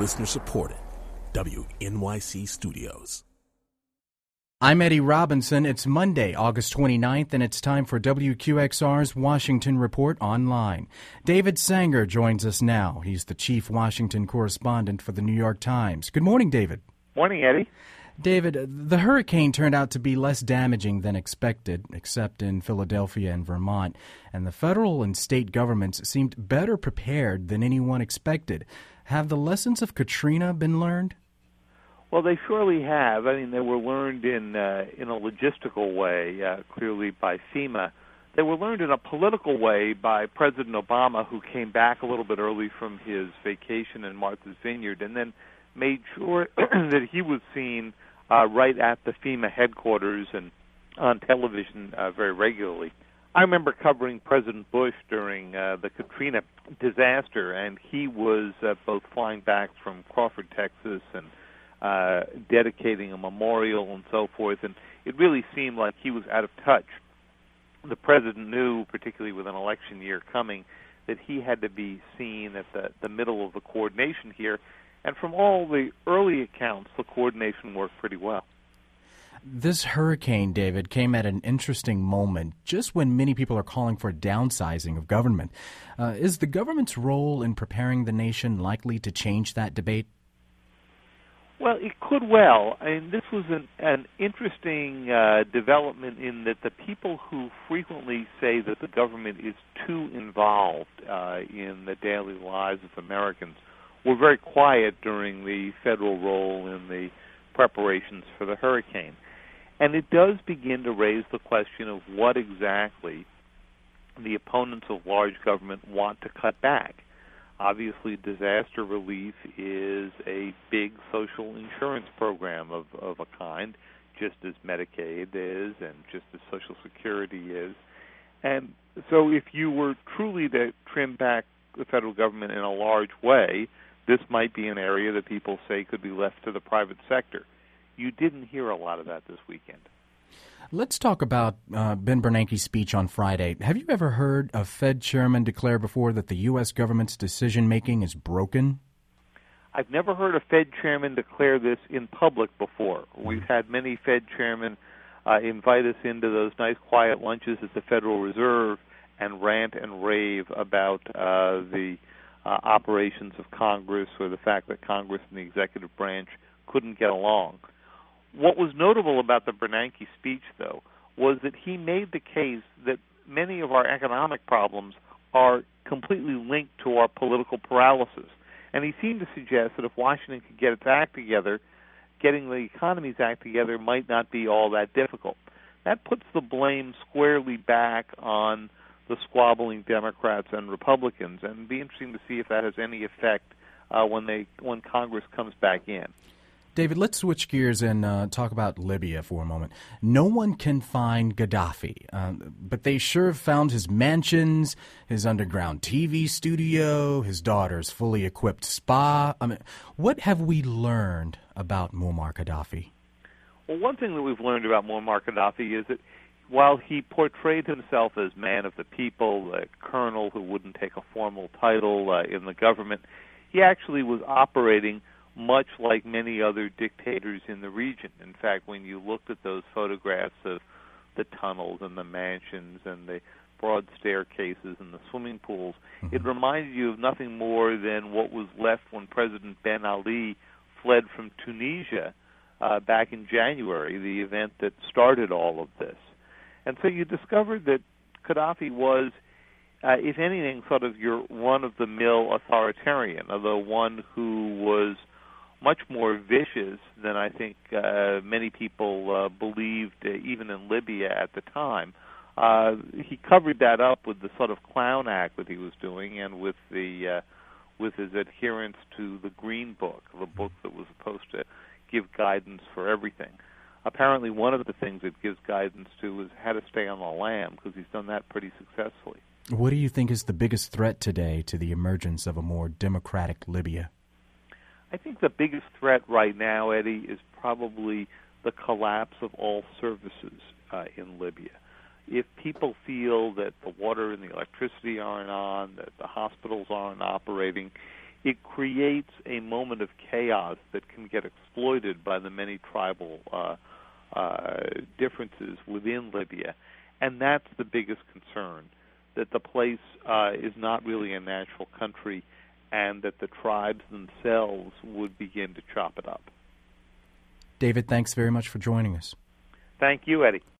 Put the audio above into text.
Listener-supported, WNYC Studios. I'm Eddie Robinson. It's Monday, August 29th, and it's time for WQXR's Washington Report Online. David Sanger joins us now. He's the chief Washington correspondent for the New York Times. Good morning, David. Morning, Eddie. David, the hurricane turned out to be less damaging than expected, except in Philadelphia and Vermont, and the federal and state governments seemed better prepared than anyone expected. Have the lessons of Katrina been learned? Well, they surely have. I mean, they were learned in a logistical way, clearly by FEMA. They were learned in a political way by President Obama, who came back a little bit early from his vacation in Martha's Vineyard and then made sure that he was seen right at the FEMA headquarters and on television very regularly. I remember covering President Bush during the Katrina disaster, and he was both flying back from Crawford, Texas, and dedicating a memorial and so forth, and it really seemed like he was out of touch. The president knew, particularly with an election year coming, that he had to be seen at the middle of the coordination here, and from all the early accounts, the coordination worked pretty well. This hurricane, David, came at an interesting moment, just when many people are calling for downsizing of government. Is the government's role in preparing the nation likely to change that debate? Well, it could well. I mean, this was an interesting development in that the people who frequently say that the government is too involved in the daily lives of Americans were very quiet during the federal role in the preparations for the hurricane. And it does begin to raise the question of what exactly the opponents of large government want to cut back. Obviously, disaster relief is a big social insurance program of a kind, just as Medicaid is and just as Social Security is. And so if you were truly to trim back the federal government in a large way, this might be an area that people say could be left to the private sector. You didn't hear a lot of that this weekend. Let's talk about Ben Bernanke's speech on Friday. Have you ever heard a Fed chairman declare before that the U.S. government's decision-making is broken? I've never heard a Fed chairman declare this in public before. We've had many Fed chairmen invite us into those nice quiet lunches at the Federal Reserve and rant and rave about the operations of Congress or the fact that Congress and the executive branch couldn't get along. What was notable about the Bernanke speech, though, was that he made the case that many of our economic problems are completely linked to our political paralysis. And he seemed to suggest that if Washington could get its act together, getting the economy's act together might not be all that difficult. That puts the blame squarely back on the squabbling Democrats and Republicans, and it'll be interesting to see if that has any effect when Congress comes back in. David, let's switch gears and talk about Libya for a moment. No one can find Gaddafi, but they sure found his mansions, his underground TV studio, his daughter's fully equipped spa. I mean, what have we learned about Muammar Gaddafi? Well, one thing that we've learned about Muammar Gaddafi is that while he portrayed himself as man of the people, a colonel who wouldn't take a formal title in the government, he actually was operating much like many other dictators in the region. In fact, when you looked at those photographs of the tunnels and the mansions and the broad staircases and the swimming pools, it reminded you of nothing more than what was left when President Ben Ali fled from Tunisia back in January, the event that started all of this. And so you discovered that Gaddafi was, if anything, sort of your run-of-the-mill authoritarian, although one who was much more vicious than I think many people believed, even in Libya at the time. He covered that up with the sort of clown act that he was doing and with the with his adherence to the Green Book, the book that was supposed to give guidance for everything. Apparently one of the things it gives guidance to is how to stay on the lam, because he's done that pretty successfully. What do you think is the biggest threat today to the emergence of a more democratic Libya? I think the biggest threat right now, Eddie, is probably the collapse of all services in Libya. If people feel that the water and the electricity aren't on, that the hospitals aren't operating, it creates a moment of chaos that can get exploited by the many tribal differences within Libya. And that's the biggest concern, that the place is not really a natural country and that the tribes themselves would begin to chop it up. David, thanks very much for joining us. Thank you, Eddie.